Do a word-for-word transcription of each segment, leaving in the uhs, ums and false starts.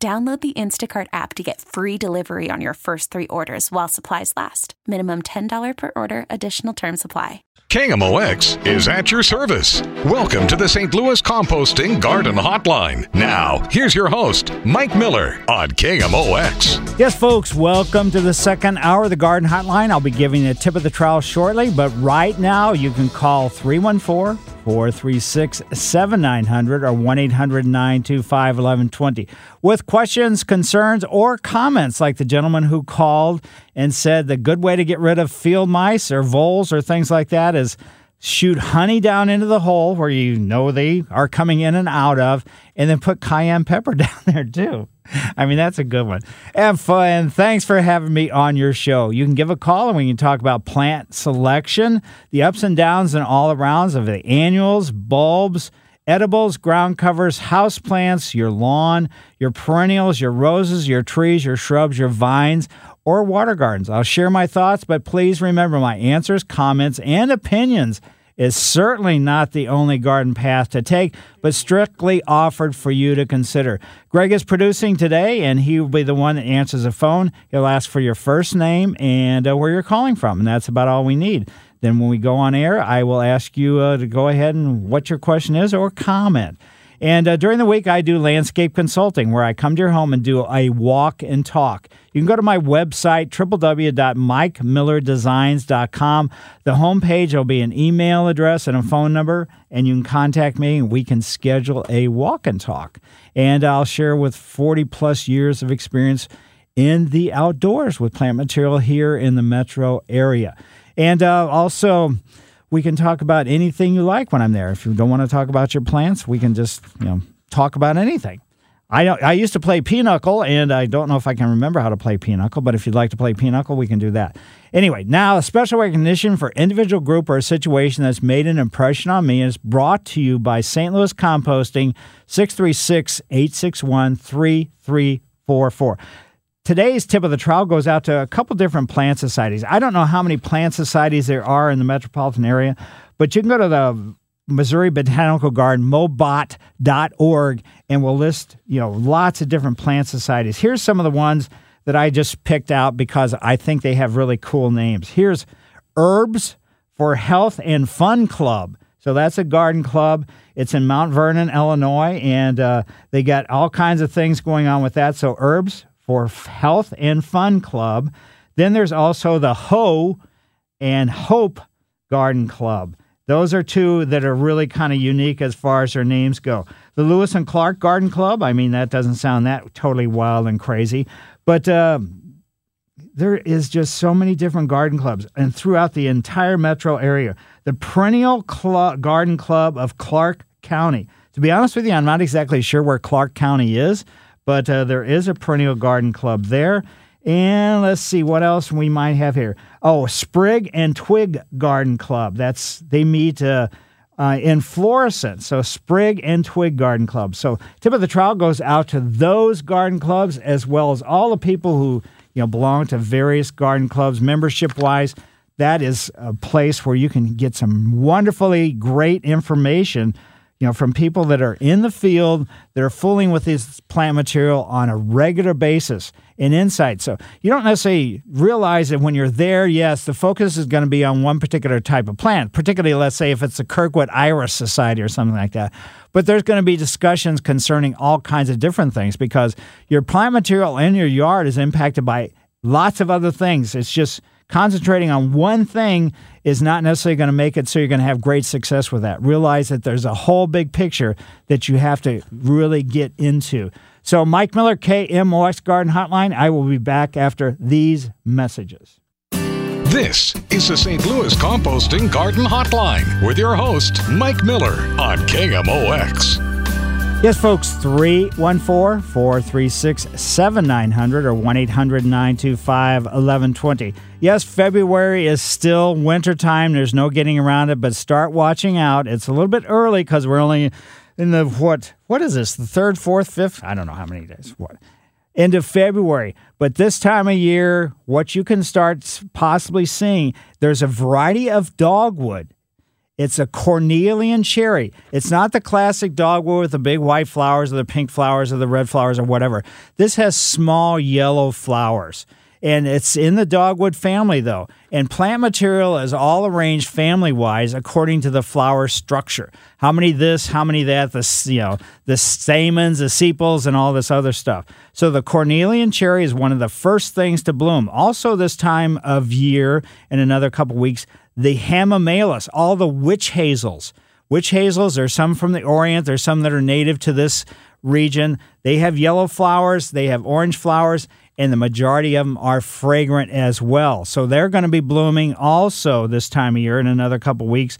Download the Instacart app to get free delivery on your first three orders while supplies last. Minimum ten dollars per order. Additional terms apply. K M O X is at your service. Welcome to the Saint Louis Composting Garden Hotline. Now, here's your host, Mike Miller on K M O X. Yes, folks, welcome to the second hour of the Garden Hotline. I'll be giving a tip of the trowel shortly, but right now you can call three one four, four three six, seven nine zero zero or one eight hundred, nine two five, eleven twenty with questions, concerns, or comments like the gentleman who called and said the good way to get rid of field mice or voles or things like that is shoot honey down into the hole where you know they are coming in and out of, and then put cayenne pepper down there too. I mean, that's a good one. And fun. Thanks for having me on your show. You can give a call and we can talk about plant selection, the ups and downs and all arounds of the annuals, bulbs, edibles, ground covers, house plants, your lawn, your perennials, your roses, your trees, your shrubs, your vines, or water gardens. I'll share my thoughts, but please remember my answers, comments, and opinions is certainly not the only garden path to take, but strictly offered for you to consider. Greg is producing today, and he will be the one that answers the phone. He'll ask for your first name and uh, where you're calling from, and that's about all we need. Then when we go on air, I will ask you uh, to go ahead and what your question is or comment. And uh, during the week, I do landscape consulting, where I come to your home and do a walk and talk. You can go to my website, w w w dot mike miller designs dot com. The homepage will be an email address and a phone number, and you can contact me, and we can schedule a walk and talk. And I'll share with forty-plus years of experience in the outdoors with plant material here in the metro area. And uh, also, we can talk about anything you like when I'm there. If you don't want to talk about your plants, we can just, you know, talk about anything. I don't, I used to play pinochle, and I don't know if I can remember how to play pinochle, but if you'd like to play pinochle, we can do that. Anyway, now a special recognition for individual group or a situation that's made an impression on me is brought to you by Saint Louis Composting, six three six, eight six one, three three four four. Today's tip of the trowel goes out to a couple different plant societies. I don't know how many plant societies there are in the metropolitan area, but you can go to the Missouri Botanical Garden, mobot dot org, and we'll list, you know, lots of different plant societies. Here's some of the ones that I just picked out because I think they have really cool names. Here's Herbs for Health and Fun Club. So that's a garden club. It's in Mount Vernon, Illinois, and uh, they got all kinds of things going on with that. So Herbs for Health and Fun Club. Then there's also the Ho and Hope Garden Club. Those are two that are really kind of unique as far as their names go. The Lewis and Clark Garden Club, I mean, that doesn't sound that totally wild and crazy, but uh, there is just so many different garden clubs and throughout the entire metro area. The Perennial Cl- Garden Club of Clark County. To be honest with you, I'm not exactly sure where Clark County is, but uh, there is a perennial garden club there. And let's see what else we might have here. Oh, Sprig and Twig Garden Club. That's they meet uh, uh, in Florissant. So Sprig and Twig Garden Club. So tip of the trowel goes out to those garden clubs as well as all the people who, you know, belong to various garden clubs membership-wise. That is a place where you can get some wonderfully great information, you know, from people that are in the field that are fooling with this plant material on a regular basis and insight. So you don't necessarily realize that when you're there, yes, the focus is going to be on one particular type of plant, particularly, let's say, if it's the Kirkwood Iris Society or something like that. But there's going to be discussions concerning all kinds of different things because your plant material in your yard is impacted by lots of other things. It's just concentrating on one thing is not necessarily going to make it so you're going to have great success with that. Realize that there's a whole big picture that you have to really get into. So Mike Miller, K M O X Garden Hotline. I will be back after these messages. This is the Saint Louis Composting Garden Hotline with your host, Mike Miller on K M O X. Yes, folks, three one four, four three six, seven nine zero zero or one eight hundred, nine two five, eleven twenty. Yes, February is still wintertime. There's no getting around it, but start watching out. It's a little bit early because we're only in the, what, what is this, the third, fourth, fifth? I don't know how many days. What? End of February. But this time of year, what you can start possibly seeing, there's a variety of dogwood. It's a Cornelian cherry. It's not the classic dogwood with the big white flowers or the pink flowers or the red flowers or whatever. This has small yellow flowers. And it's in the dogwood family, though. And plant material is all arranged family-wise according to the flower structure. How many this, how many that, the, you know, the stamens, the sepals, and all this other stuff. So the Cornelian cherry is one of the first things to bloom. Also this time of year, in another couple weeks, the hamamelis, all the witch hazels. Witch hazels, there's some from the Orient, there's some that are native to this region. They have yellow flowers, they have orange flowers, and the majority of them are fragrant as well. So they're going to be blooming also this time of year in another couple weeks.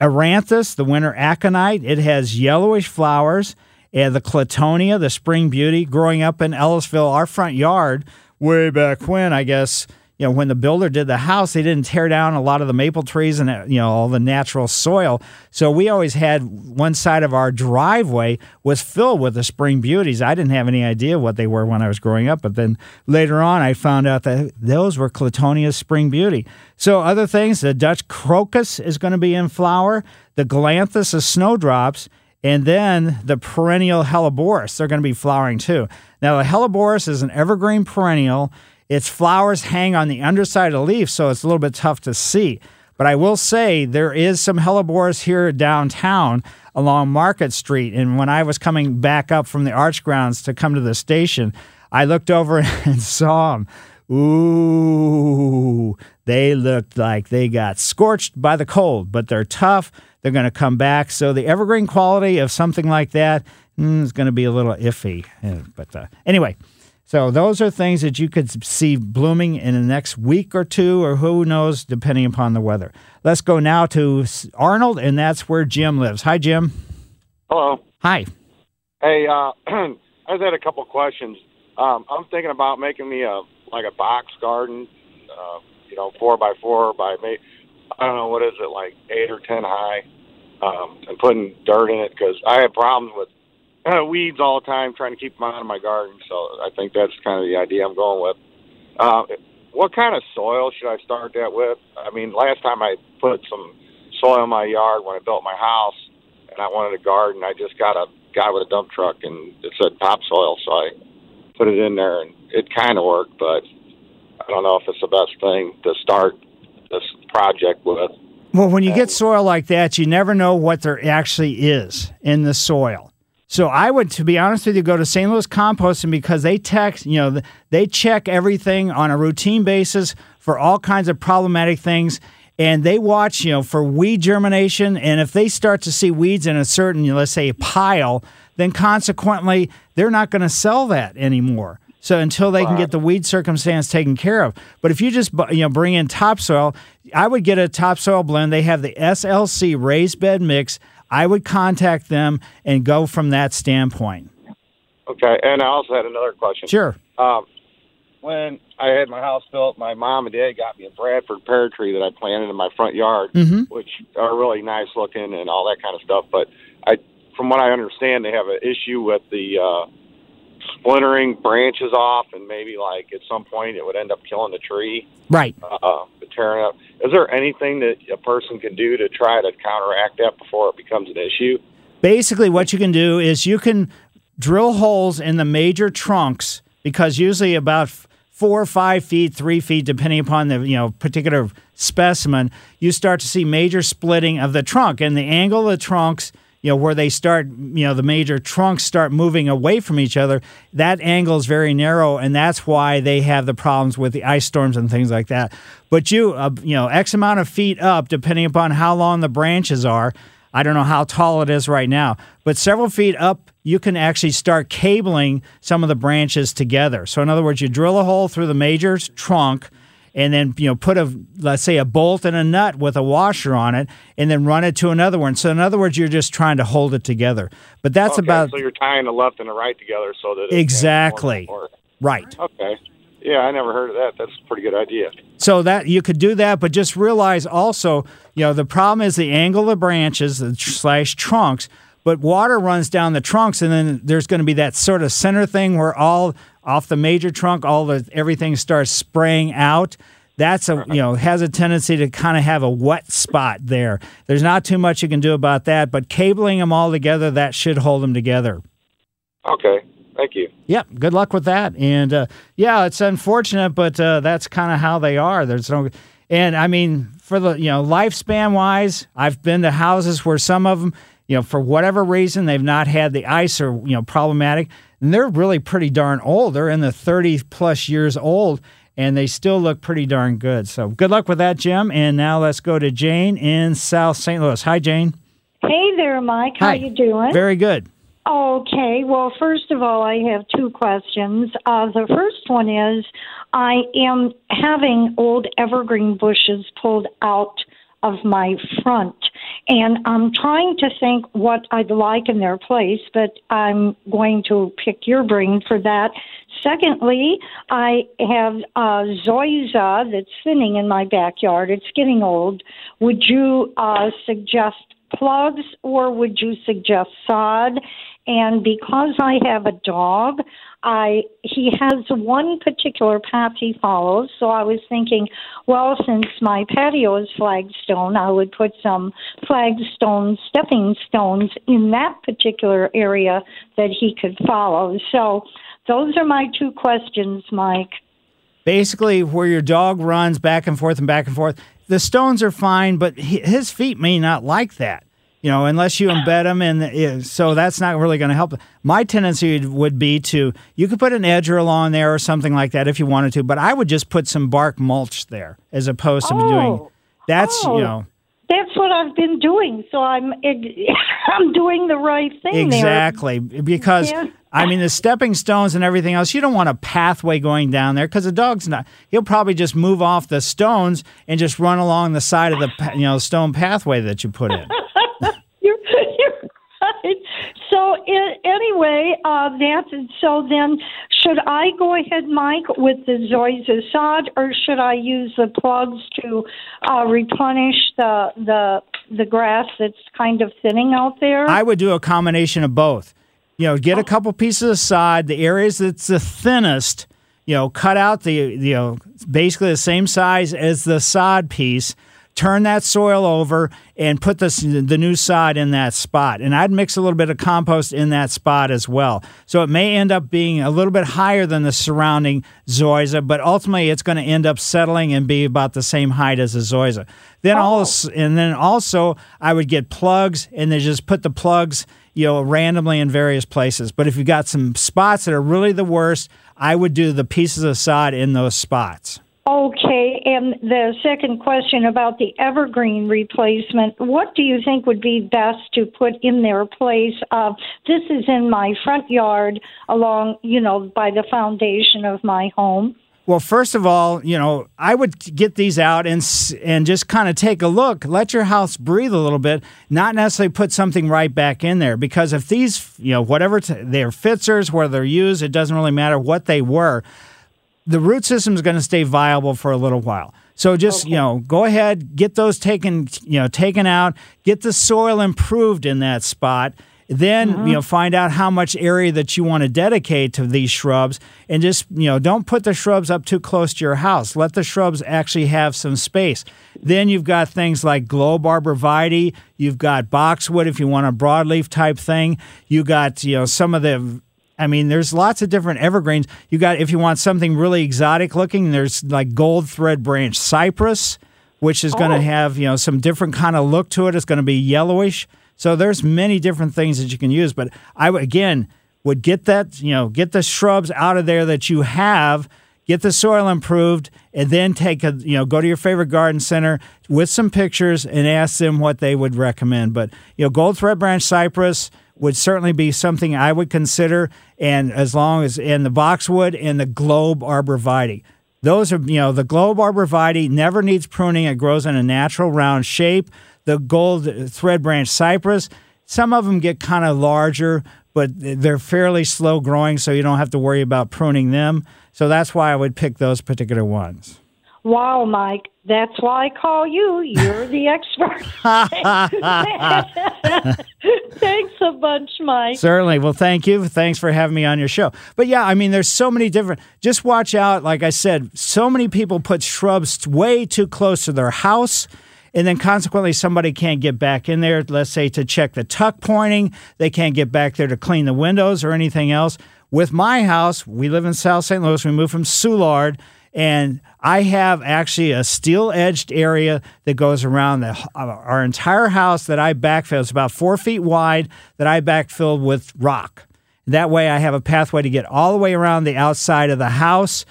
Aranthus, the winter aconite, it has yellowish flowers. And the Clatonia, the spring beauty, growing up in Ellisville, our front yard, way back when, I guess, you know, when the builder did the house, they didn't tear down a lot of the maple trees and, you know, all the natural soil. So we always had one side of our driveway was filled with the spring beauties. I didn't have any idea what they were when I was growing up, but then later on I found out that those were Clatonia's spring beauty. So other things, the Dutch crocus is going to be in flower, the galanthus of snowdrops, and then the perennial helleborus. They're going to be flowering too. Now the helleborus is an evergreen perennial. Its flowers hang on the underside of the leaf, so it's a little bit tough to see. But I will say there is some helleborus here downtown along Market Street. And when I was coming back up from the Arch Grounds to come to the station, I looked over and saw them. Ooh, they looked like they got scorched by the cold, but they're tough. They're going to come back. So the evergreen quality of something like that mm, is going to be a little iffy. Yeah, but uh, anyway. So those are things that you could see blooming in the next week or two, or who knows, depending upon the weather. Let's go now to Arnold, and that's where Jim lives. Hi, Jim. Hello. Hi. Hey, uh, I just had a couple questions. Um, I'm thinking about making me a like a box garden, uh, you know, four by four by maybe, I don't know, what is it, like eight or ten high, um, and putting dirt in it because I have problems with Uh, weeds all the time, trying to keep them out of my garden. So I think that's kind of the idea I'm going with. Uh, what kind of soil should I start that with? I mean, last time I put some soil in my yard when I built my house, and I wanted a garden. I just got a guy with a dump truck, and it said topsoil, so I put it in there, and it kind of worked, but I don't know if it's the best thing to start this project with. Well, when you and, get soil like that, you never know what there actually is in the soil. So I would, to be honest with you, go to Saint Louis Composting because they text, you know, they check everything on a routine basis for all kinds of problematic things, and they watch, you know, for weed germination. And if they start to see weeds in a certain, you know, let's say, a pile, then consequently they're not going to sell that anymore. So until they can get the weed circumstance taken care of. But if you just, you know, bring in topsoil, I would get a topsoil blend. They have the S L C raised bed mix. I would contact them and go from that standpoint. Okay, and I also had another question. Sure. Um, when I had my house built, my mom and dad got me a Bradford pear tree that I planted in my front yard, mm-hmm. which are really nice looking and all that kind of stuff. But I, from what I understand, they have an issue with the uh, splintering branches off, and maybe like at some point it would end up killing the tree. Right. Uh, tearing up. Is there anything that a person can do to try to counteract that before it becomes an issue? Basically, what you can do is you can drill holes in the major trunks, because usually about four or five feet, three feet, depending upon the, you know, particular specimen, you start to see major splitting of the trunk, and the angle of the trunks, you know, where they start, you know, the major trunks start moving away from each other, that angle is very narrow, and that's why they have the problems with the ice storms and things like that. But you, uh, you know, X amount of feet up, depending upon how long the branches are, I don't know how tall it is right now, but several feet up, you can actually start cabling some of the branches together. So in other words, you drill a hole through the major trunk, and then, you know, put a, let's say, a bolt and a nut with a washer on it, and then run it to another one. So in other words, you're just trying to hold it together. But that's okay, about... So you're tying the left and the right together so that... It exactly. Right. Okay. Yeah, I never heard of that. That's a pretty good idea. So that you could do that, but just realize also, you know, the problem is the angle of the branches, the tr- slash trunks, but water runs down the trunks, and then there's going to be that sort of center thing where all off the major trunk, all the everything starts spraying out. That's a you know has a tendency to kind of have a wet spot there. There's not too much you can do about that, but cabling them all together, that should hold them together. Okay. Thank you. Yep. Good luck with that. And, uh, yeah, it's unfortunate, but uh, that's kind of how they are. There's no, and, I mean, for the, you know, lifespan-wise, I've been to houses where some of them, you know, for whatever reason, they've not had the ice or, you know, problematic. And they're really pretty darn old. They're in the thirty-plus years old, and they still look pretty darn good. So good luck with that, Jim. And now let's go to Jane in South Saint Louis. Hi, Jane. Hey there, Mike. How Hi. You doing? Very good. Okay. Well, first of all, I have two questions. Uh, the first one is I am having old evergreen bushes pulled out of my front, and I'm trying to think what I'd like in their place, but I'm going to pick your brain for that. Secondly, I have uh, zoysia that's thinning in my backyard. It's getting old. Would you uh, suggest plugs, or would you suggest sod? And because I have a dog, I he has one particular path he follows, so I was thinking, well, since my patio is flagstone, I would put some flagstone stepping stones in that particular area that he could follow. So those are my two questions, Mike. Basically, where your dog runs back and forth and back and forth, the stones are fine, but his feet may not like that, you know, unless you embed them, and so that's not really going to help. My tendency would be to, you could put an edger along there or something like that if you wanted to, but I would just put some bark mulch there as opposed to oh, doing, that's, oh, you know. That's what I've been doing, so I'm I'm doing the right thing exactly, there. Exactly, because... Yeah. I mean, the stepping stones and everything else, you don't want a pathway going down there because the dog's not, he'll probably just move off the stones and just run along the side of the, you know, stone pathway that you put in. you're, you're right. So it, anyway, uh, that's, so then should I go ahead, Mike, with the zoysia sod, or should I use the plugs to uh, replenish the, the, the grass that's kind of thinning out there? I would do a combination of both. You know, get a couple pieces of sod, the areas that's the thinnest, you know, cut out the, you know, basically the same size as the sod piece, turn that soil over, and put this, the new sod in that spot. And I'd mix a little bit of compost in that spot as well. So it may end up being a little bit higher than the surrounding zoysia, but ultimately it's going to end up settling and be about the same height as the zoysia. Then oh. also, and then also I would get plugs, and then just put the plugs, you know, randomly in various places. But if you've got some spots that are really the worst, I would do the pieces of sod in those spots. Okay, and the second question about the evergreen replacement, what do you think would be best to put in their place? Uh, this is in my front yard along, you know, by the foundation of my home. Well, first of all, you know, I would get these out and and just kind of take a look, let your house breathe a little bit, not necessarily put something right back in there, because if these, you know, whatever, t- they're fitzers, whether they're used, it doesn't really matter what they were, the root system is going to stay viable for a little while. So just, okay. you know, go ahead, get those taken, you know, taken out, get the soil improved in that spot. Then, mm-hmm. you know, find out how much area that you want to dedicate to these shrubs, and just, you know, don't put the shrubs up too close to your house. Let the shrubs actually have some space. Then you've got things like globe arborvitae. You've got boxwood if you want a broadleaf type thing. You got, you know, some of the, I mean, there's lots of different evergreens. You got, if you want something really exotic looking, there's like gold thread branch cypress, which is oh. going to have, you know, some different kind of look to it. It's going to be yellowish. So there's many different things that you can use, but I, again, would get that, you know, get the shrubs out of there that you have, get the soil improved, and then take a, you know, go to your favorite garden center with some pictures and ask them what they would recommend. But, you know, gold thread branch cypress would certainly be something I would consider, and as long as, and the boxwood and the globe arborvitae. Those are, you know, the globe arborvitae never needs pruning. It grows in a natural round shape. The gold thread branch cypress, some of them get kind of larger, but they're fairly slow growing, so you don't have to worry about pruning them. So that's why I would pick those particular ones. Wow, Mike, that's why I call you. You're the expert. Thanks a bunch, Mike. Certainly. Well, thank you. Thanks for having me on your show. But yeah, I mean, there's so many different, just watch out. Like I said, so many people put shrubs way too close to their house. And then consequently, somebody can't get back in there, let's say, to check the tuck pointing. They can't get back there to clean the windows or anything else. With my house, we live in South Saint Louis. We moved from Soulard, and I have actually a steel-edged area that goes around the, our entire house that I backfill. It's about four feet wide that I backfilled with rock. That way, I have a pathway to get all the way around the outside of the house.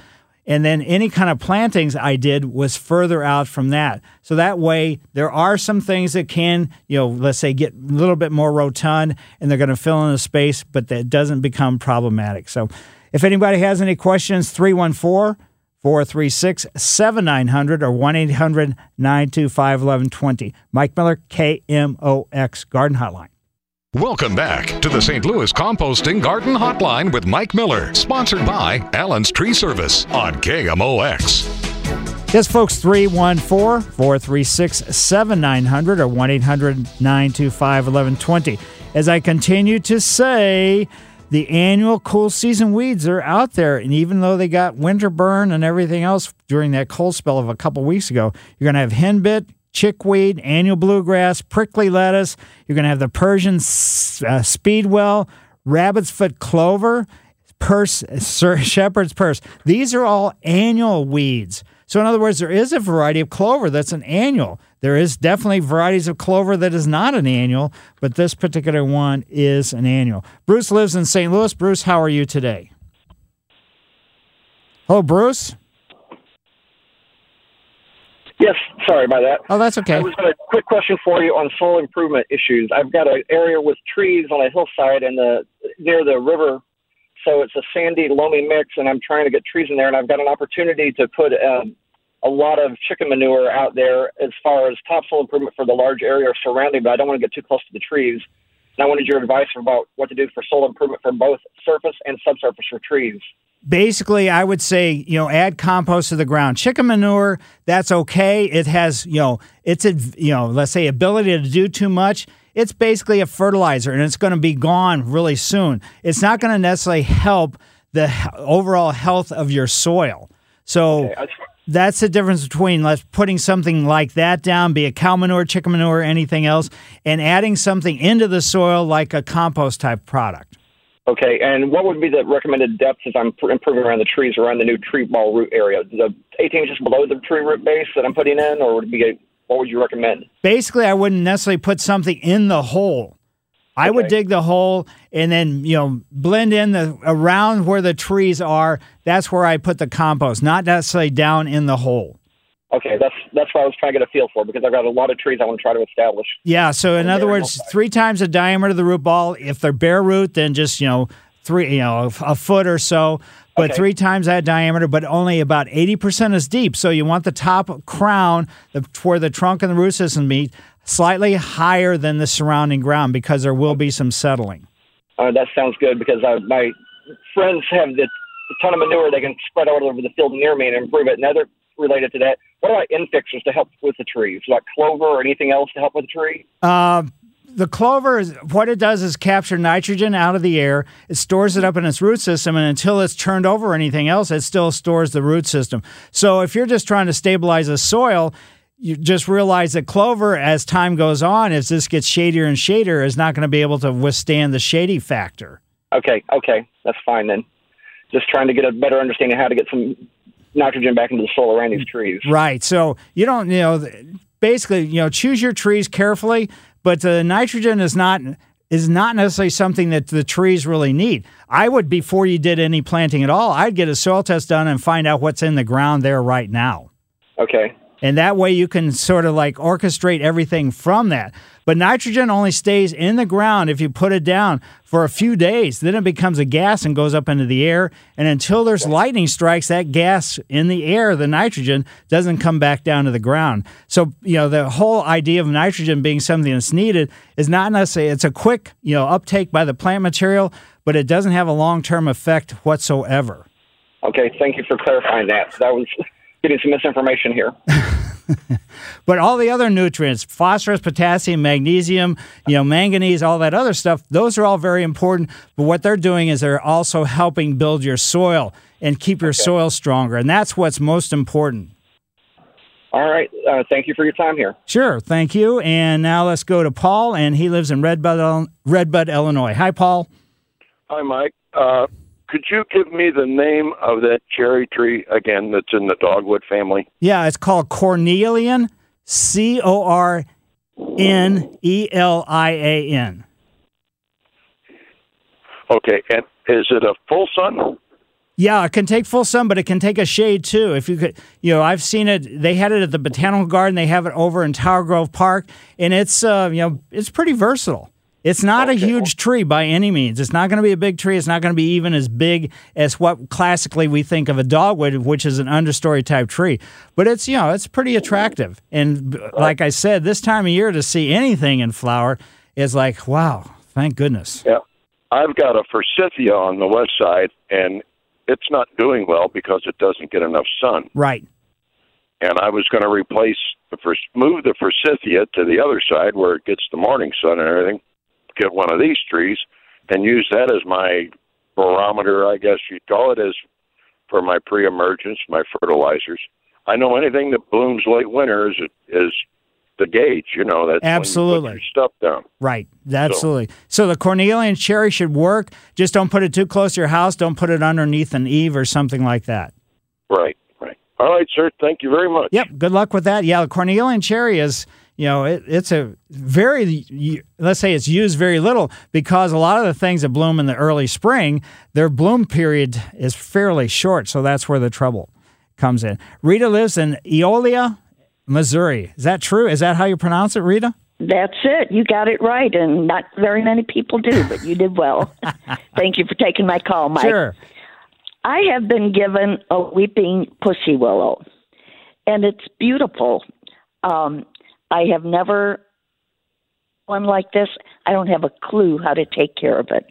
And then any kind of plantings I did was further out from that. So that way, there are some things that can, you know, let's say get a little bit more rotund, and they're going to fill in the space, but that doesn't become problematic. So if anybody has any questions, three one four, four three six, seven nine zero zero or one eight hundred, nine two five, eleven twenty. Mike Miller, K M O X Garden Hotline. Welcome back to the Saint Louis Composting Garden Hotline with Mike Miller, sponsored by Allen's Tree Service on K M O X. Yes, folks, three one four, four three six, seven nine zero zero or one eight hundred, nine two five, eleven twenty. As I continue to say, the annual cool season weeds are out there, and even though they got winter burn and everything else during that cold spell of a couple weeks ago, you're going to have henbit, chickweed, annual bluegrass, prickly lettuce. You're going to have the Persian uh, speedwell, rabbit's foot clover, purse, sir, shepherd's purse. These are all annual weeds. So in other words, there is a variety of clover that's an annual. There is definitely varieties of clover that is not an annual, but this particular one is an annual. Bruce lives in Saint Louis. Bruce, how are you today? Hello, Bruce. Yes, sorry about that. Oh, that's okay. I was got a quick question for you on soil improvement issues. I've got an area with trees on a hillside and the near the river, so it's a sandy, loamy mix, and I'm trying to get trees in there, and I've got an opportunity to put um, a lot of chicken manure out there as far as topsoil improvement for the large area surrounding, but I don't want to get too close to the trees. And I wanted your advice about what to do for soil improvement for both surface and subsurface for trees. Basically, I would say, you know, add compost to the ground. Chicken manure, that's okay. It has, you know, it's, a, you know, let's say ability to do too much. It's basically a fertilizer, and it's going to be gone really soon. It's not going to necessarily help the overall health of your soil. So that's the difference between let's putting something like that down, be it cow manure, chicken manure, anything else, and adding something into the soil like a compost-type product. Okay, and what would be the recommended depth as I'm improving around the trees, around the new tree ball root area? The eighteen inches below the tree root base that I'm putting in, or would it be a, what would you recommend? Basically, I wouldn't necessarily put something in the hole. I okay. would dig the hole and then, you know, blend in the around where the trees are. That's where I put the compost, not necessarily down in the hole. Okay, that's that's what I was trying to get a feel for, because I've got a lot of trees I want to try to establish. Yeah, so in other words, three times the diameter of the root ball. If they're bare root, then just, you know, three, you know, a foot or so, but okay. three times that diameter, but only about eighty percent is deep. So you want the top crown, the, where the trunk and the root system meet, slightly higher than the surrounding ground, because there will be some settling. Uh, that sounds good, because I, my friends have the ton of manure they can spread out over the field near me and improve it. Another related to that, what about infixers to help with the trees, like clover or anything else to help with the tree? Uh, the clover, is what it does is capture nitrogen out of the air. It stores it up in its root system, and until it's turned over or anything else, it still stores the root system. So if you're just trying to stabilize the soil, you just realize that clover, as time goes on, as this gets shadier and shadier, is not going to be able to withstand the shady factor. Okay, okay, that's fine then. Just trying to get a better understanding of how to get some nitrogen back into the soil around these trees. Right. So you don't, you know, basically, you know, choose your trees carefully, but the nitrogen is not is not necessarily something that the trees really need. I would, before you did any planting at all, I'd get a soil test done and find out what's in the ground there right now. Okay. And that way you can sort of like orchestrate everything from that. But nitrogen only stays in the ground if you put it down for a few days. Then it becomes a gas and goes up into the air. And until there's lightning strikes, that gas in the air, the nitrogen, doesn't come back down to the ground. So, you know, the whole idea of nitrogen being something that's needed is not necessarily, it's a quick, you know, uptake by the plant material, but it doesn't have a long-term effect whatsoever. Okay, thank you for clarifying that. That was getting some misinformation here. But all the other nutrients, phosphorus, potassium, magnesium, you know, manganese, all that other stuff, those are all very important. But what they're doing is they're also helping build your soil and keep your okay. soil stronger. And that's what's most important. All right. Uh, thank you for your time here. Sure. Thank you. And now let's go to Paul, and he lives in Redbud, Redbud, Illinois. Hi, Paul. Hi, Mike. Uh, could you give me the name of that cherry tree again that's in the dogwood family? Yeah, it's called Cornelian, C O R N E L I A N. Okay, and is it a full sun? Yeah, it can take full sun, but it can take a shade too. If you could, you know, I've seen it. They had it at the Botanical Garden. They have it over in Tower Grove Park, and it's uh, you know, it's pretty versatile. It's not okay. a huge tree by any means. It's not going to be a big tree. It's not going to be even as big as what classically we think of a dogwood, which is an understory type tree. But it's, you know, it's pretty attractive. And like I said, this time of year to see anything in flower is like, wow, thank goodness. Yeah, I've got a forsythia on the west side, and it's not doing well because it doesn't get enough sun. Right. And I was going to replace the first, move the forsythia to the other side where it gets the morning sun and everything. Get one of these trees and use that as my barometer, I guess you'd call it, as for my pre-emergence, my fertilizers. I know anything that blooms late winter is is the gauge, you know. That's absolutely when you put your stuff down. Right, absolutely. So. so the Cornelian cherry should work. Just don't put it too close to your house. Don't put it underneath an eave or something like that. Right, right. All right, sir. Thank you very much. Yep, good luck with that. Yeah, the Cornelian cherry is... You know, it, it's a very, let's say it's used very little because a lot of the things that bloom in the early spring, their bloom period is fairly short, so that's where the trouble comes in. Rita lives in Eolia, Missouri. Is that true? Is that how you pronounce it, Rita? That's it. You got it right, and not very many people do, but you did well. Thank you for taking my call, Mike. Sure. I have been given a weeping pussy willow, and it's beautiful. Um I have never one like this. I don't have a clue how to take care of it.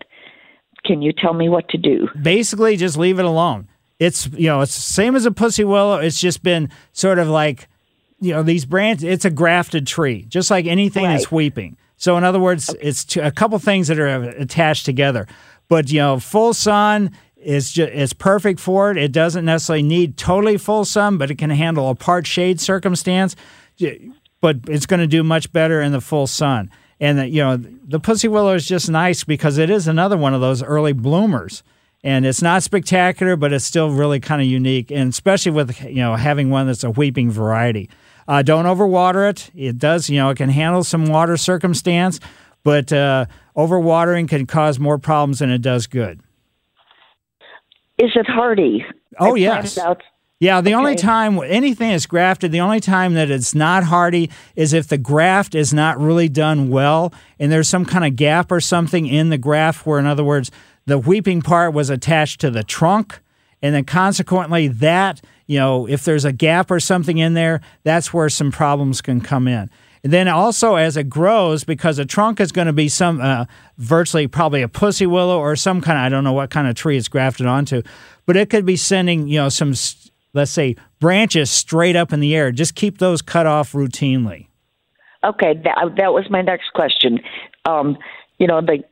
Can you tell me what to do? Basically, just leave it alone. It's, you know, it's the same as a pussy willow. It's just been sort of like, you know, these branches, it's a grafted tree, just like anything right. that's weeping. So in other words, okay. it's t- a couple things that are attached together. But, you know, full sun is just, it's perfect for it. It doesn't necessarily need totally full sun, but it can handle a part shade circumstance. But it's going to do much better in the full sun. And, the, you know, the pussy willow is just nice because it is another one of those early bloomers. And it's not spectacular, but it's still really kind of unique, and especially with, you know, having one that's a weeping variety. Uh, don't overwater it. It does, you know, it can handle some water circumstance, but uh, overwatering can cause more problems than it does good. Is it hardy? Oh, I yes. Yeah, the okay. only time anything is grafted, the only time that it's not hardy is if the graft is not really done well and there's some kind of gap or something in the graft where, in other words, the weeping part was attached to the trunk, and then consequently that, you know, if there's a gap or something in there, that's where some problems can come in. And then also as it grows, because a trunk is going to be some uh, virtually probably a pussy willow or some kind of, I don't know what kind of tree it's grafted onto, but it could be sending, you know, some... St- let's say, branches straight up in the air. Just keep those cut off routinely. Okay, that, that was my next question. Um, you know, the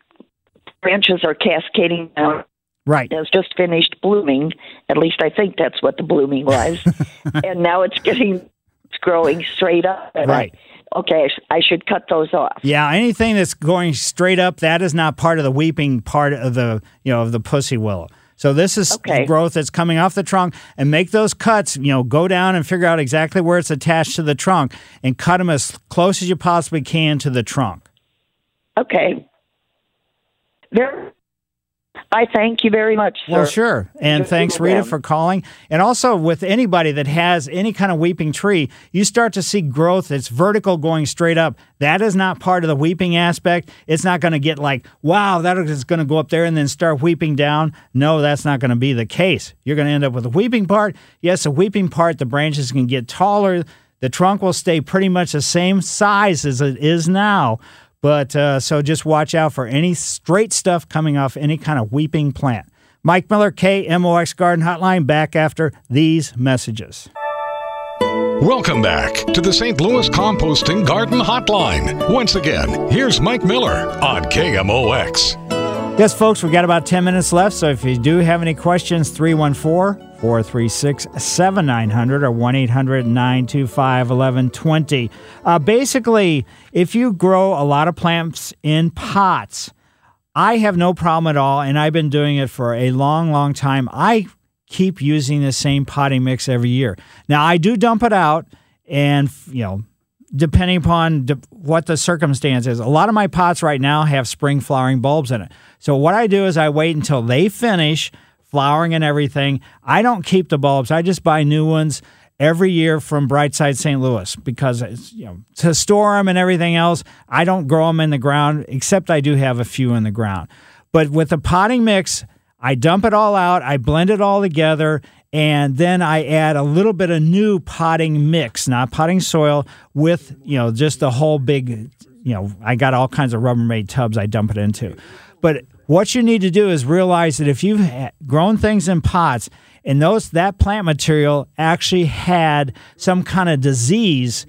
branches are cascading down. Right. It's just finished blooming. At least I think that's what the blooming was. And now it's getting, it's growing straight up. Right. I, okay, I should cut those off. Yeah, anything that's going straight up, that is not part of the weeping part of the, you know, of the pussy willow. So this is okay. growth that's coming off the trunk, and make those cuts, you know, go down and figure out exactly where it's attached to the trunk and cut them as close as you possibly can to the trunk. Okay. There I thank you very much, sir. Well, sure. And Just thanks, Rita, them. for calling. And also, with anybody that has any kind of weeping tree, you start to see growth that's vertical going straight up. That is not part of the weeping aspect. It's not going to get like, wow, that is going to go up there and then start weeping down. No, that's not going to be the case. You're going to end up with a weeping part. Yes, a weeping part, the branches can get taller. The trunk will stay pretty much the same size as it is now. But uh, so just watch out for any straight stuff coming off any kind of weeping plant. Mike Miller, K M O X Garden Hotline, back after these messages. Welcome back to the Saint Louis Composting Garden Hotline. Once again, here's Mike Miller on K M O X. Yes, folks, we got about ten minutes left, so if you do have any questions, three one four, four three six, seven nine zero zero or one eight hundred, nine two five, eleven twenty. Uh, basically, if you grow a lot of plants in pots, I have no problem at all, and I've been doing it for a long, long time. I keep using the same potting mix every year. Now, I do dump it out, and, you know, depending upon what the circumstance is. A lot of my pots right now have spring flowering bulbs in it. So what I do is I wait until they finish flowering and everything. I don't keep the bulbs. I just buy new ones every year from Brightside Saint Louis because it's, you know, to store them and everything else, I don't grow them in the ground, except I do have a few in the ground. But with the potting mix, I dump it all out, I blend it all together, and then I add a little bit of new potting mix, not potting soil, with, you know, just the whole big, you know, I got all kinds of Rubbermaid tubs I dump it into. But what you need to do is realize that if you've grown things in pots and those that plant material actually had some kind of disease,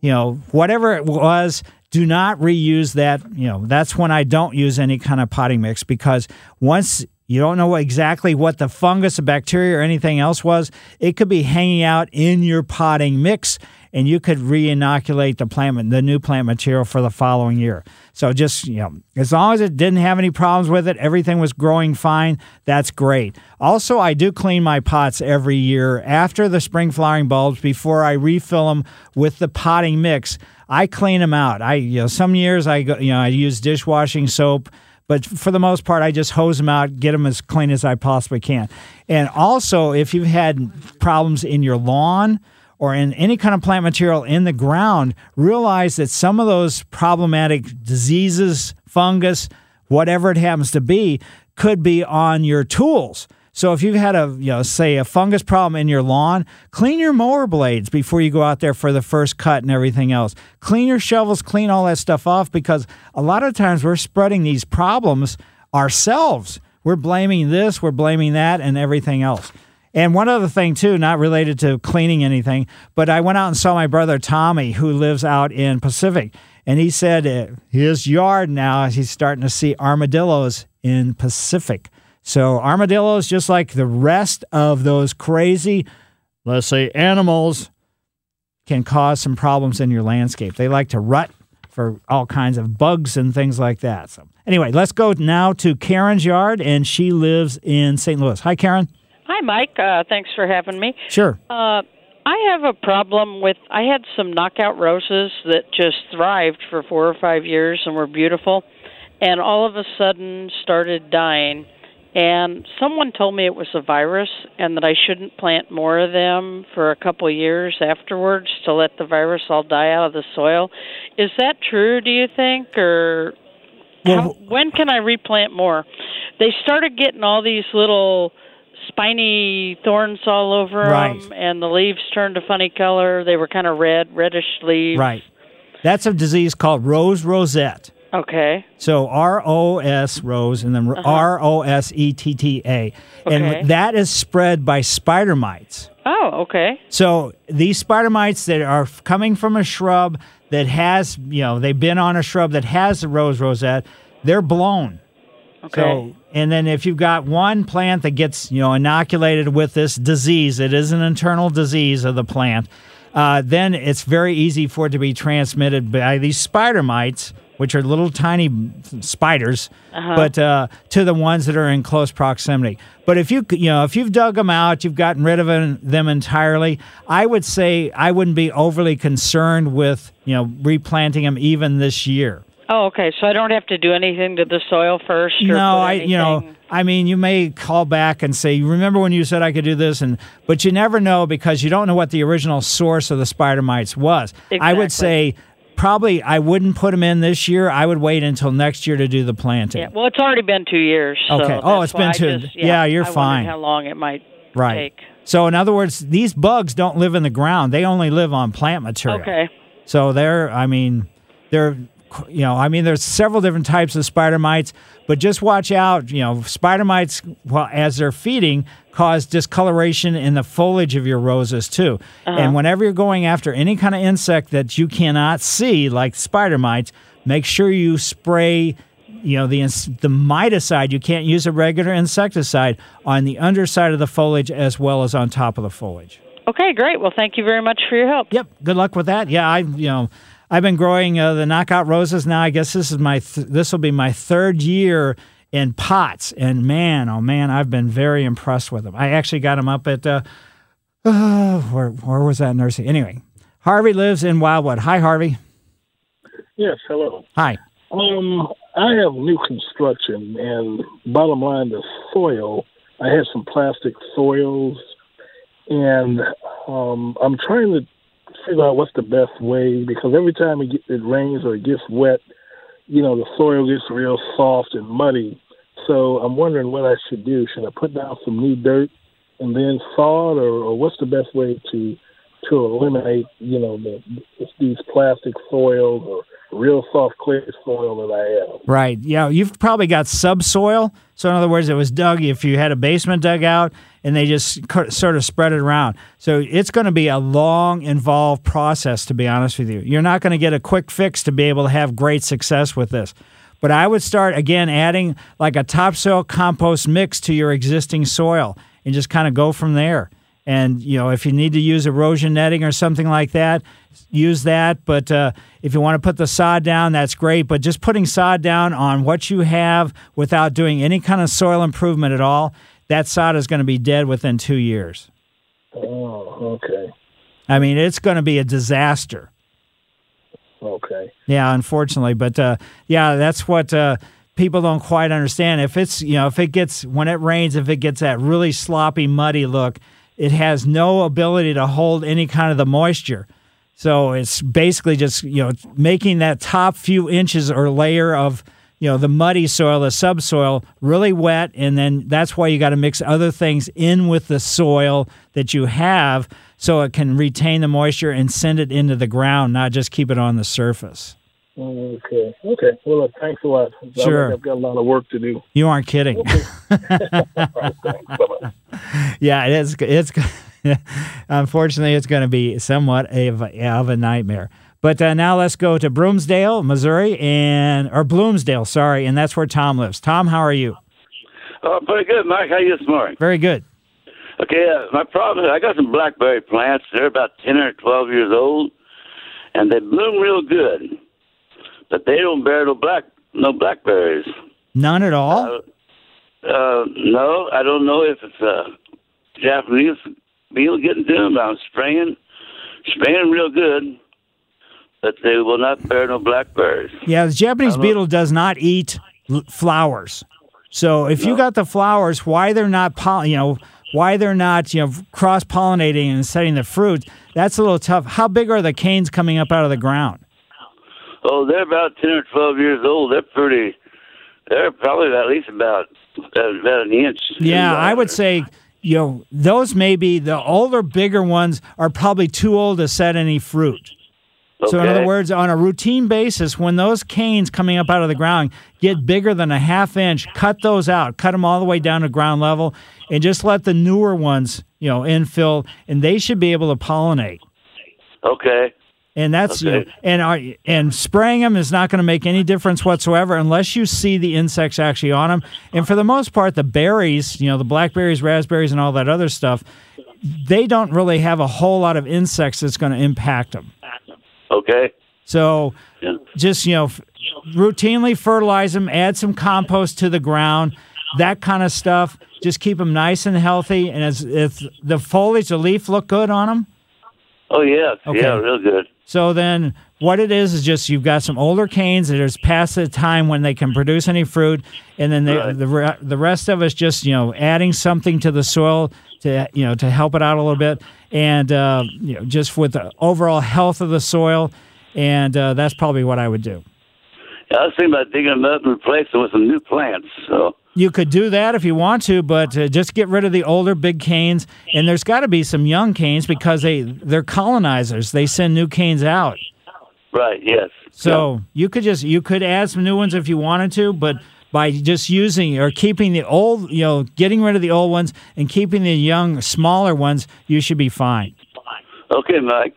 you know, whatever it was, do not reuse that. You know, that's when I don't use any kind of potting mix, because once you don't know exactly what the fungus, or bacteria, or anything else was, it could be hanging out in your potting mix, and you could re-inoculate the plant, the new plant material for the following year. So just, you know, as long as it didn't have any problems with it, everything was growing fine, that's great. Also, I do clean my pots every year after the spring flowering bulbs before I refill them with the potting mix. I clean them out. I, you know, some years I go, you know, I use dishwashing soap. But for the most part, I just hose them out, get them as clean as I possibly can. And also, if you've had problems in your lawn or in any kind of plant material in the ground, realize that some of those problematic diseases, fungus, whatever it happens to be, could be on your tools. So if you've had a, you know, say a fungus problem in your lawn, clean your mower blades before you go out there for the first cut and everything else. Clean your shovels, clean all that stuff off, because a lot of times we're spreading these problems ourselves. We're blaming this, we're blaming that, and everything else. And one other thing, too, not related to cleaning anything, but I went out and saw my brother Tommy, who lives out in Pacific, and he said his yard now, he's starting to see armadillos in Pacific. So armadillos, just like the rest of those crazy, let's say, animals, can cause some problems in your landscape. They like to rut for all kinds of bugs and things like that. So anyway, let's go now to Karen's yard, and she lives in Saint Louis. Hi, Karen. Hi, Mike. Uh, thanks for having me. Sure. Uh, I have a problem with, I had some knockout roses that just thrived for four or five years and were beautiful, and all of a sudden started dying. And someone told me it was a virus and that I shouldn't plant more of them for a couple of years afterwards to let the virus all die out of the soil. Is that true, do you think? Or how, when can I replant more? They started getting all these little spiny thorns all over right. them, and the leaves turned a funny color. They were kind of red, reddish leaves. Right. That's a disease called rose rosette. Okay. So R O S, rose, and then uh-huh. R O S E T T A. And okay. that is spread by spider mites. Oh, okay. So these spider mites that are coming from a shrub that has, you know, they've been on a shrub that has the rose rosette, they're blown. Okay. So, and then if you've got one plant that gets, you know, inoculated with this disease, it is an internal disease of the plant, uh, then it's very easy for it to be transmitted by these spider mites, which are little tiny spiders, uh-huh. but uh, to the ones that are in close proximity. But if you you know if you've dug them out, you've gotten rid of them entirely, I would say I wouldn't be overly concerned with, you know, replanting them even this year. Oh, okay. So I don't have to do anything to the soil first? Or no, I, you know, I mean, you may call back and say, remember when you said I could do this? And but you never know, because you don't know what the original source of the spider mites was. Exactly. I would say probably I wouldn't put them in this year. I would wait until next year to do the planting. Yeah. Well, it's already been two years. So okay. Oh, it's been two. Just, yeah, yeah, you're I fine. How long it might right. take. So in other words, these bugs don't live in the ground. They only live on plant material. Okay. So they're, I mean, they're... You know, I mean, there's several different types of spider mites, but just watch out. You know, spider mites, well, as they're feeding, cause discoloration in the foliage of your roses, too. Uh-huh. And whenever you're going after any kind of insect that you cannot see, like spider mites, make sure you spray, you know, the the miticide. You can't use a regular insecticide on the underside of the foliage as well as on top of the foliage. Okay, great. Well, thank you very much for your help. Yep. Good luck with that. Yeah, I, you know... I've been growing uh, the knockout roses now. I guess this is my th- this will be my third year in pots, and man, oh man, I've been very impressed with them. I actually got them up at uh, uh, where where was that nursery? Anyway, Harvey lives in Wildwood. Hi, Harvey. Yes, hello. Hi. Um, I have new construction, and bottom line, the soil. I have some plastic soils, and um, I'm trying to figure out what's the best way, because every time it, get, it rains or it gets wet, you know, the soil gets real soft and muddy. So I'm wondering what I should do. Should I put down some new dirt and then sod, or, or what's the best way to to eliminate, you know, the, these plastic soils or real soft clay soil that I have? Right. Yeah, you've probably got subsoil. So in other words, it was dug, if you had a basement dug out, and they just sort of spread it around. So it's going to be a long, involved process, to be honest with you. You're not going to get a quick fix to be able to have great success with this. But I would start, again, adding like a topsoil compost mix to your existing soil and just kind of go from there. And, you know, if you need to use erosion netting or something like that, use that. But uh, if you want to put the sod down, that's great. But just putting sod down on what you have without doing any kind of soil improvement at all, that sod is going to be dead within two years. Oh, okay. I mean, it's going to be a disaster. Okay. Yeah, unfortunately. But, uh, yeah, that's what... Uh, people don't quite understand. If it's, you know, if it gets, when it rains, if it gets that really sloppy, muddy look, it has no ability to hold any kind of the moisture. So it's basically just, you know, making that top few inches or layer of, you know, the muddy soil, the subsoil, really wet. And then that's why you got to mix other things in with the soil that you have so it can retain the moisture and send it into the ground, not just keep it on the surface. Okay. Okay. Well, look, thanks a lot. Sure. I've got a lot of work to do. You aren't kidding. Okay. Right, yeah, it is. It's unfortunately it's going to be somewhat of a, of a nightmare. But uh, now let's go to Bloomsdale, Missouri, and or Bloomsdale, sorry, and that's where Tom lives. Tom, how are you? Uh, pretty good, Mike. How are you this morning? Very good. Okay. Uh, my problem is I got some blackberry plants. They're about ten or twelve years old, and they bloom real good. But they don't bear no black no blackberries. None at all? Uh, uh, no, I don't know if it's a Japanese beetle getting to them. I'm spraying, spraying real good, but they will not bear no blackberries. Yeah, the Japanese beetle does not eat l- flowers. So if no. you got the flowers, why they're not poll- you know why they're not you know cross pollinating and setting the fruit? That's a little tough. How big are the canes coming up out of the ground? Oh, they're about ten or twelve years old. They're pretty. They're probably at least about about an inch. Yeah, I would say you know those may be the older, bigger ones are probably too old to set any fruit. Okay. So in other words, on a routine basis, when those canes coming up out of the ground get bigger than a half inch, cut those out. Cut them all the way down to ground level, and just let the newer ones you know infill, and they should be able to pollinate. Okay. And that's okay. you know, and are, and spraying them is not going to make any difference whatsoever unless you see the insects actually on them. And for the most part, the berries, you know, the blackberries, raspberries, and all that other stuff, they don't really have a whole lot of insects that's going to impact them. Okay. So yeah. just, you know, f- routinely fertilize them, add some compost to the ground, that kind of stuff. Just keep them nice and healthy. And as, if the foliage, the leaf look good on them, Oh, yeah. Okay. Yeah, real good. So then what it is is just you've got some older canes that is past the time when they can produce any fruit, and then they, right. the the rest of us just, you know, adding something to the soil to, you know, to help it out a little bit, and, uh, you know, just with the overall health of the soil, and uh, that's probably what I would do. Yeah, I was thinking about digging them up and replacing them with some new plants, so... You could do that if you want to, but uh, just get rid of the older big canes. And there's got to be some young canes because they, they're colonizers. They send new canes out. Right, yes. So yeah. you could just you could add some new ones if you wanted to, but by just using or keeping the old, you know, getting rid of the old ones and keeping the young, smaller ones, you should be fine. Okay, Mike.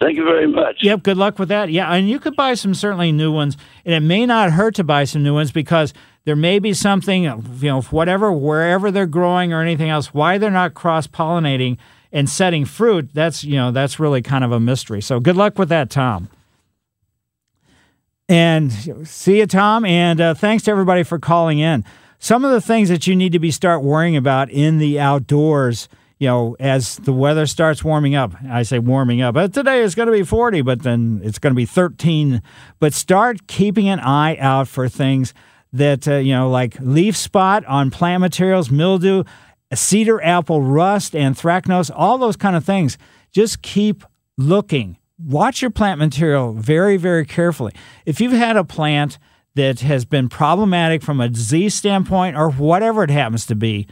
Thank you very much. Yep, good luck with that. Yeah, and you could buy some certainly new ones, and it may not hurt to buy some new ones because there may be something, you know, whatever, wherever they're growing or anything else, why they're not cross-pollinating and setting fruit, that's, you know, that's really kind of a mystery. So good luck with that, Tom. And see you, Tom, and uh, thanks to everybody for calling in. Some of the things that you need to be start worrying about in the outdoors, you know, as the weather starts warming up. I say warming up. But today it's going to be forty, but then it's going to be thirteen. But start keeping an eye out for things that, uh, you know, like leaf spot on plant materials, mildew, cedar apple rust, and anthracnose, all those kind of things. Just keep looking. Watch your plant material very, very carefully. If you've had a plant that has been problematic from a disease standpoint or whatever it happens to be,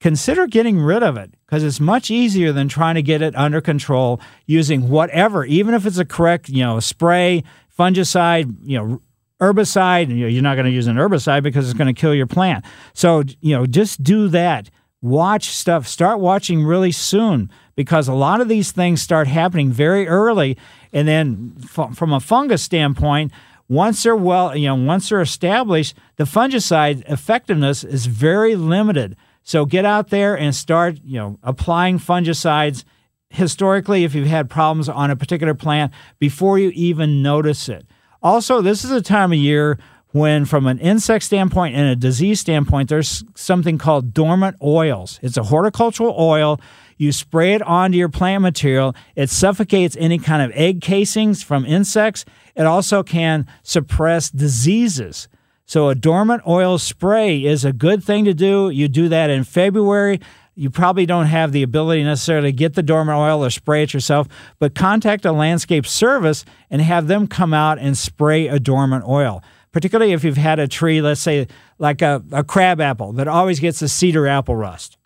consider getting rid of it because it's much easier than trying to get it under control using whatever, even if it's a correct, you know, spray, fungicide, you know, herbicide. You know, you're not going to use an herbicide because it's going to kill your plant. So, you know, just do that. Watch stuff. Start watching really soon because a lot of these things start happening very early. And then f- from a fungus standpoint, once they're well, you know, once they're established, the fungicide effectiveness is very limited. So get out there and start, you know, applying fungicides historically if you've had problems on a particular plant before you even notice it. Also, this is a time of year when, from an insect standpoint and a disease standpoint, there's something called dormant oils. It's a horticultural oil. You spray it onto your plant material. It suffocates any kind of egg casings from insects. It also can suppress diseases. So a dormant oil spray is a good thing to do. You do that in February. You probably don't have the ability necessarily to get the dormant oil or spray it yourself, but contact a landscape service and have them come out and spray a dormant oil, particularly if you've had a tree, let's say like a, a crab apple that always gets the cedar apple rust,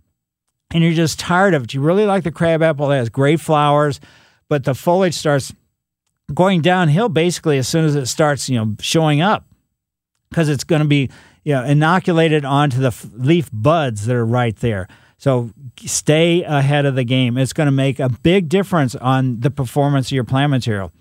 and you're just tired of it. You really like the crab apple that has great flowers, but the foliage starts going downhill basically as soon as it starts, you know, showing up, because it's going to be, you know, inoculated onto the leaf buds that are right there. So stay ahead of the game. It's going to make a big difference on the performance of your plant material.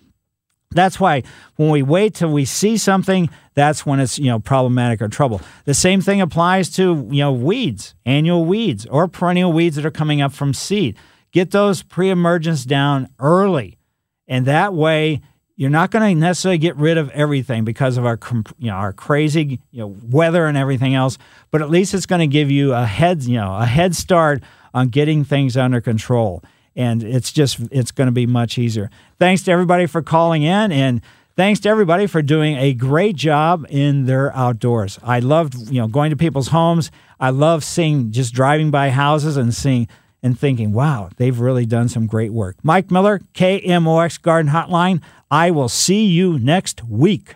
That's why when we wait till we see something, that's when it's, you know, problematic or trouble. The same thing applies to, you know, weeds, annual weeds or perennial weeds that are coming up from seed. Get those pre-emergence down early, and that way you're not going to necessarily get rid of everything because of our, you know, our crazy, you know, weather and everything else, but at least it's going to give you a head, you know, a head start on getting things under control, and it's just it's going to be much easier. Thanks to everybody for calling in, and thanks to everybody for doing a great job in their outdoors. I loved, you know, going to people's homes. I love seeing just driving by houses and seeing and thinking, wow, they've really done some great work. Mike Miller, K M O X Garden Hotline. I will see you next week.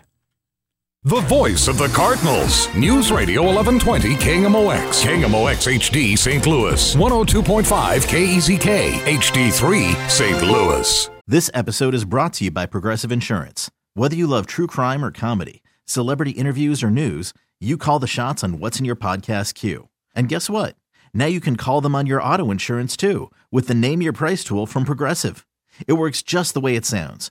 The voice of the Cardinals. News Radio eleven twenty K M O X. K M O X H D Saint Louis. one oh two point five K E Z K. H D three Saint Louis. This episode is brought to you by Progressive Insurance. Whether you love true crime or comedy, celebrity interviews or news, you call the shots on what's in your podcast queue. And guess what? Now you can call them on your auto insurance, too, with the Name Your Price tool from Progressive. It works just the way it sounds.